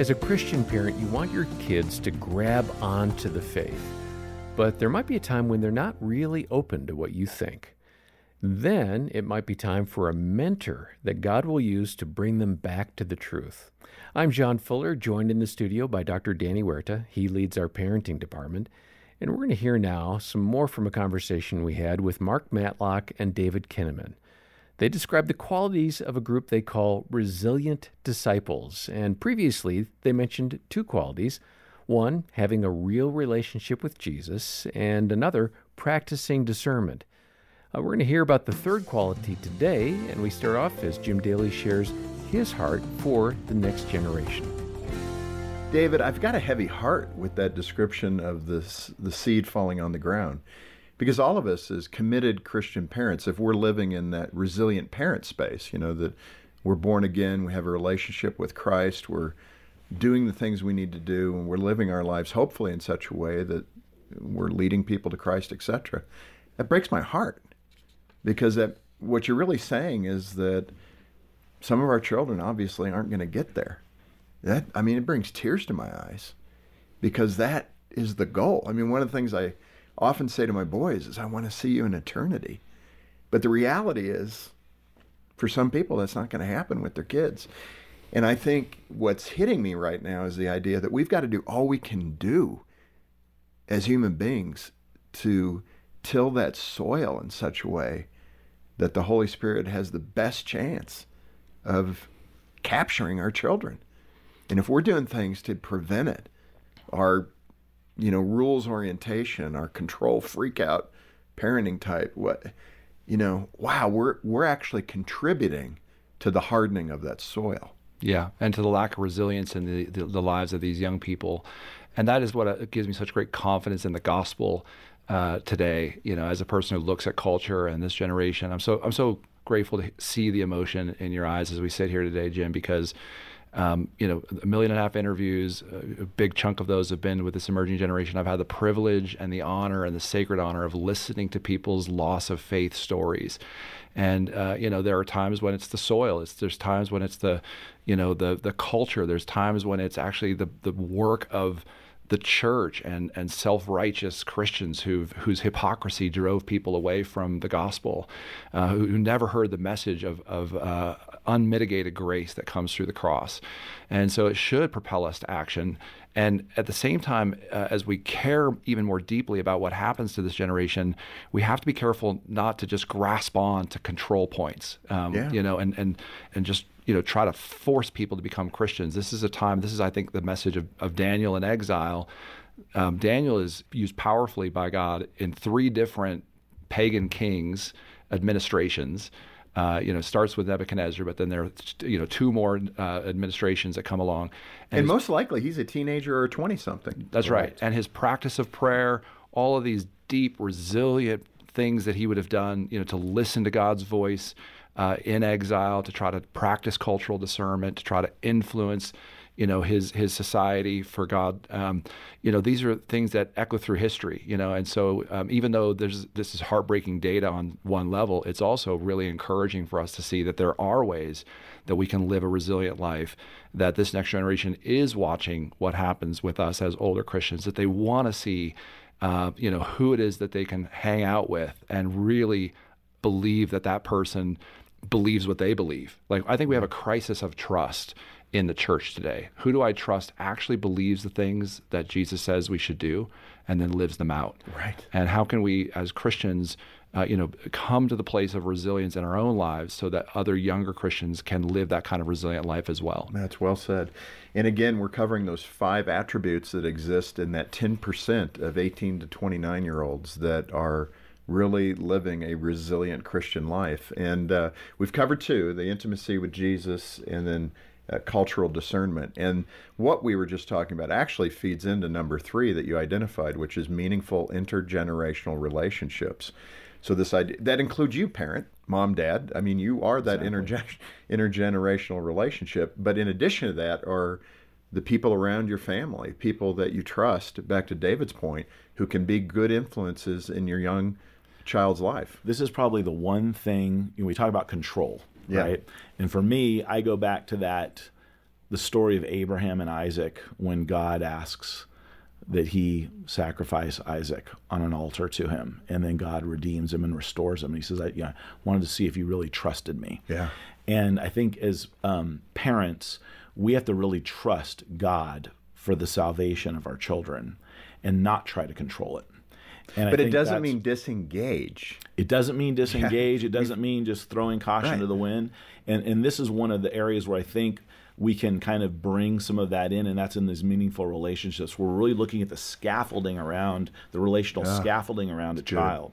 As a Christian parent, you want your kids to grab onto the faith, but there might be a time when they're not really open to what you think. Then it might be time for a mentor that God will use to bring them back to the truth. I'm John Fuller, joined in the studio by Dr. Danny Huerta. He leads our parenting department. And we're going to hear now some more from a conversation we had with Mark Matlock and David Kinnaman. They describe the qualities of a group they call resilient disciples. And previously, they mentioned two qualities. One, having a real relationship with Jesus, and another, practicing discernment. We're going to hear about the third quality today, and we start off as Jim Daly shares his heart for the next generation. David, I've got a heavy heart with that description of the seed falling on the ground, because all of us as committed Christian parents, if we're living in that resilient parent space, you know, that we're born again, we have a relationship with Christ, we're doing the things we need to do, and we're living our lives hopefully in such a way that we're leading people to Christ, etc. That breaks my heart. Because that what you're really saying is that some of our children obviously aren't going to get there. That, I mean, it brings tears to my eyes because that is the goal. I mean, one of the things I often say to my boys is, I want to see you in eternity. But the reality is, for some people, that's not going to happen with their kids. And I think what's hitting me right now is the idea that we've got to do all we can do as human beings to till that soil in such a way that the Holy Spirit has the best chance of capturing our children. And if we're doing things to prevent it, our, you know, rules orientation, our control freakout parenting type, what, you know, wow, we're actually contributing to the hardening of that soil. Yeah, and to the lack of resilience in the lives of these young people. And that is what gives me such great confidence in the gospel today, you know, as a person who looks at culture and this generation. I'm so grateful to see the emotion in your eyes as we sit here today, Jim, because, you know, 1.5 million interviews, a big chunk of those have been with this emerging generation. I've had the privilege and the honor and the sacred honor of listening to people's loss of faith stories. And, you know, there are times when it's the soil, there's times when it's the, you know, the culture, there's times when it's actually the work of the church and self-righteous Christians whose hypocrisy drove people away from the gospel, who never heard the message of unmitigated grace that comes through the cross. And so it should propel us to action. And at the same time, as we care even more deeply about what happens to this generation, we have to be careful not to just grasp on to control points, you know, and just, you know, try to force people to become Christians. This is a time, this is, I think, the message of Daniel in exile. Daniel is used powerfully by God in 3 different pagan kings' administrations. You know, starts with Nebuchadnezzar, but then there are, you know, 2 more administrations that come along. And most likely he's a teenager or 20-something. That's right. And his practice of prayer, all of these deep, resilient things that he would have done, you know, to listen to God's voice in exile, to try to practice cultural discernment, to try to influence, you know, his society for God. You know, these are things that echo through history, you know, and so even though this is heartbreaking data on one level, it's also really encouraging for us to see that there are ways that we can live a resilient life, that this next generation is watching what happens with us as older Christians, that they want to see, you know, who it is that they can hang out with and really believe that person believes what they believe. Like, I think we have a crisis of trust in the church today. Who do I trust actually believes the things that Jesus says we should do and then lives them out? Right. And how can we as Christians, you know, come to the place of resilience in our own lives so that other younger Christians can live that kind of resilient life as well? That's well said. And again, we're covering those 5 attributes that exist in that 10% of 18 to 29-year-olds that are really living a resilient Christian life. And we've covered 2, the intimacy with Jesus and then cultural discernment. And what we were just talking about actually feeds into number 3 that you identified, which is meaningful intergenerational relationships. So this idea, that includes you, parent, mom, dad. I mean, you are that intergenerational relationship. But in addition to that are the people around your family, people that you trust, back to David's point, who can be good influences in your young child's life. This is probably the one thing, you know, we talk about control. Yeah. Right. And for me, I go back to that the story of Abraham and Isaac when God asks that he sacrifice Isaac on an altar to him, and then God redeems him and restores him. And he says, I wanted to see if you really trusted me. Yeah. And I think as parents, we have to really trust God for the salvation of our children and not try to control it. And but it doesn't mean disengage. It doesn't mean disengage. Yeah. It doesn't mean just throwing caution to the wind. And this is one of the areas where I think we can kind of bring some of that in, and that's in these meaningful relationships. We're really looking at the scaffolding around, the relational scaffolding around a child.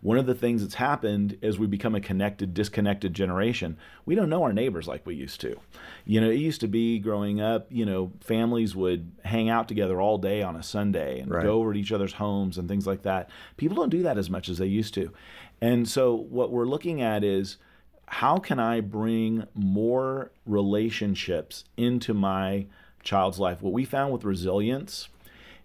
One of the things that's happened as we become a connected, disconnected generation, we don't know our neighbors like we used to. You know, it used to be growing up, you know, families would hang out together all day on a Sunday and go over to each other's homes and things like that. People don't do that as much as they used to. And so what we're looking at is, how can I bring more relationships into my child's life? What we found with resilience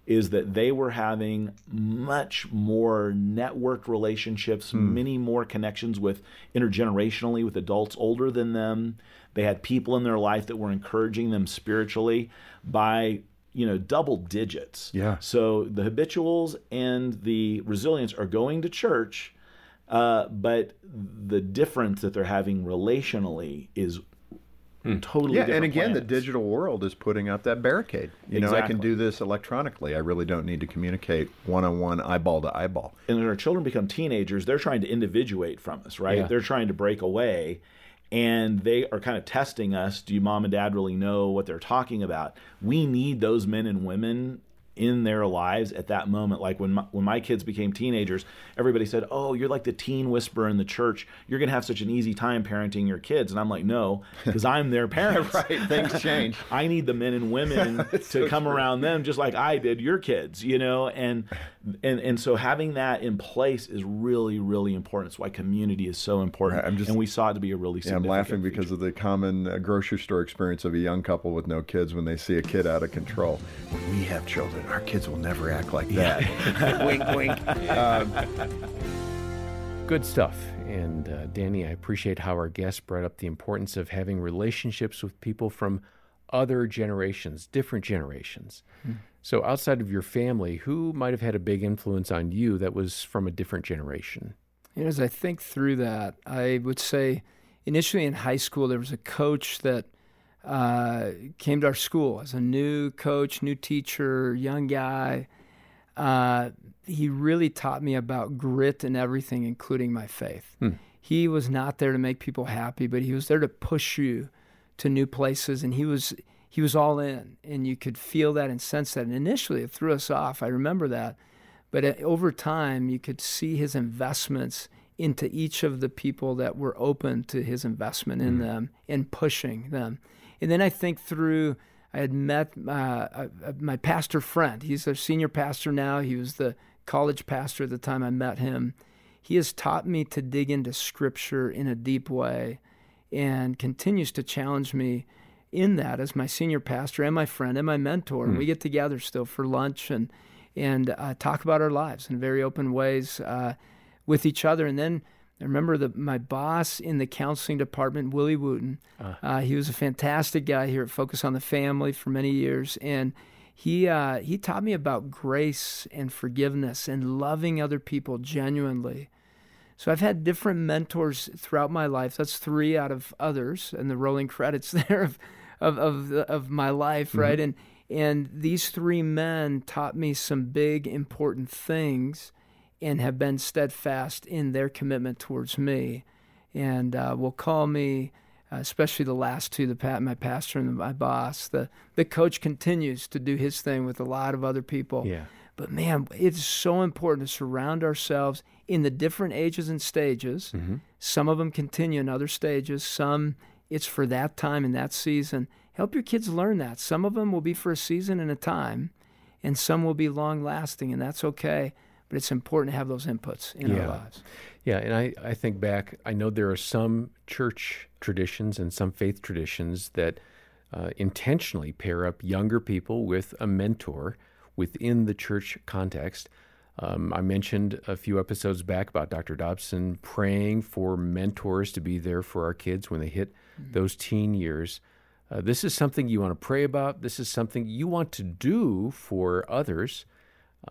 is that they were having much more networked relationships, many more connections with intergenerationally with adults older than them. They had people in their life that were encouraging them spiritually by, you know, double digits. Yeah. So the habituals and the resilience are going to church, but the difference that they're having relationally is totally different. And again, the digital world is putting up that barricade. You know, I can do this electronically. I really don't need to communicate one-on-one, eyeball to eyeball. And when our children become teenagers, they're trying to individuate from us, right? Yeah. They're trying to break away, and they are kind of testing us. Do you, mom and dad, really know what they're talking about? We need those men and women in their lives at that moment. Like when my kids became teenagers, everybody said, oh, you're like the teen whisperer in the church. You're going to have such an easy time parenting your kids. And I'm like, no, because I'm their parents. Right, things change. I need the men and women to come around them just like I did your kids, you know? And so having that in place is really, really important. It's why community is so important. And we saw it to be a really significant I'm laughing because of the common grocery store experience of a young couple with no kids when they see a kid out of control. When we have children, our kids will never act like that. Yeah. Wink, wink. Good stuff. And Danny, I appreciate how our guest brought up the importance of having relationships with people from other generations, different generations. So outside of your family, who might have had a big influence on you that was from a different generation? And as I think through that, I would say initially in high school, there was a coach that came to our school as a new coach, new teacher, young guy. He really taught me about grit and everything, including my faith. He was not there to make people happy, but he was there to push you to new places, and he was all in, and you could feel that and sense that. And initially, it threw us off. I remember that. But over time, you could see his investments into each of the people that were open to his investment in them and pushing them. And then I think through, I had met my pastor friend. He's a senior pastor now. He was the college pastor at the time I met him. He has taught me to dig into Scripture in a deep way and continues to challenge me in that as my senior pastor and my friend and my mentor. We get together still for lunch and talk about our lives in very open ways with each other. And then I remember my boss in the counseling department, Willie Wooten. He was a fantastic guy here at Focus on the Family for many years. And he taught me about grace and forgiveness and loving other people genuinely. So I've had different mentors throughout my life. That's three out of others, and the rolling credits there of my life, right? And these three men taught me some big, important things and have been steadfast in their commitment towards me, and will call me, especially the last two, my pastor and my boss. The coach continues to do his thing with a lot of other people. Yeah. But man, it's so important to surround ourselves in the different ages and stages. Some of them continue in other stages. Some, it's for that time and that season. Help your kids learn that. Some of them will be for a season and a time, and some will be long-lasting, and that's okay. But it's important to have those inputs in our lives. Yeah, and I think back, I know there are some church traditions and some faith traditions that intentionally pair up younger people with a mentor within the church context. I mentioned a few episodes back about Dr. Dobson praying for mentors to be there for our kids when they hit those teen years. This is something you want to pray about. This is something you want to do for others,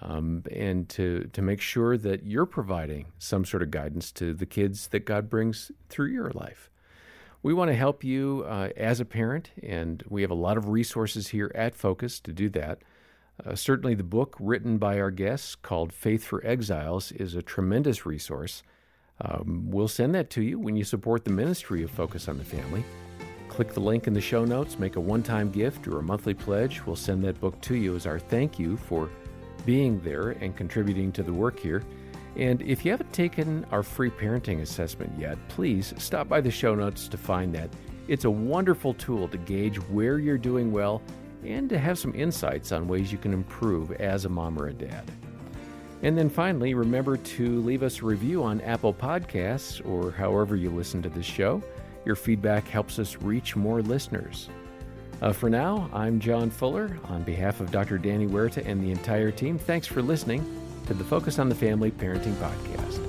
and to make sure that you're providing some sort of guidance to the kids that God brings through your life. We want to help you as a parent, and we have a lot of resources here at Focus to do that. Certainly the book written by our guests called Faith for Exiles is a tremendous resource. We'll send that to you when you support the ministry of Focus on the Family. Click the link in the show notes, make a one-time gift or a monthly pledge. We'll send that book to you as our thank you for being there and contributing to the work here. And if you haven't taken our free parenting assessment yet, please stop by the show notes to find that. It's a wonderful tool to gauge where you're doing well and to have some insights on ways you can improve as a mom or a dad. And then finally, remember to leave us a review on Apple Podcasts or however you listen to this show. Your feedback helps us reach more listeners. For now, I'm John Fuller. On behalf of Dr. Danny Huerta and the entire team, thanks for listening to the Focus on the Family Parenting Podcast.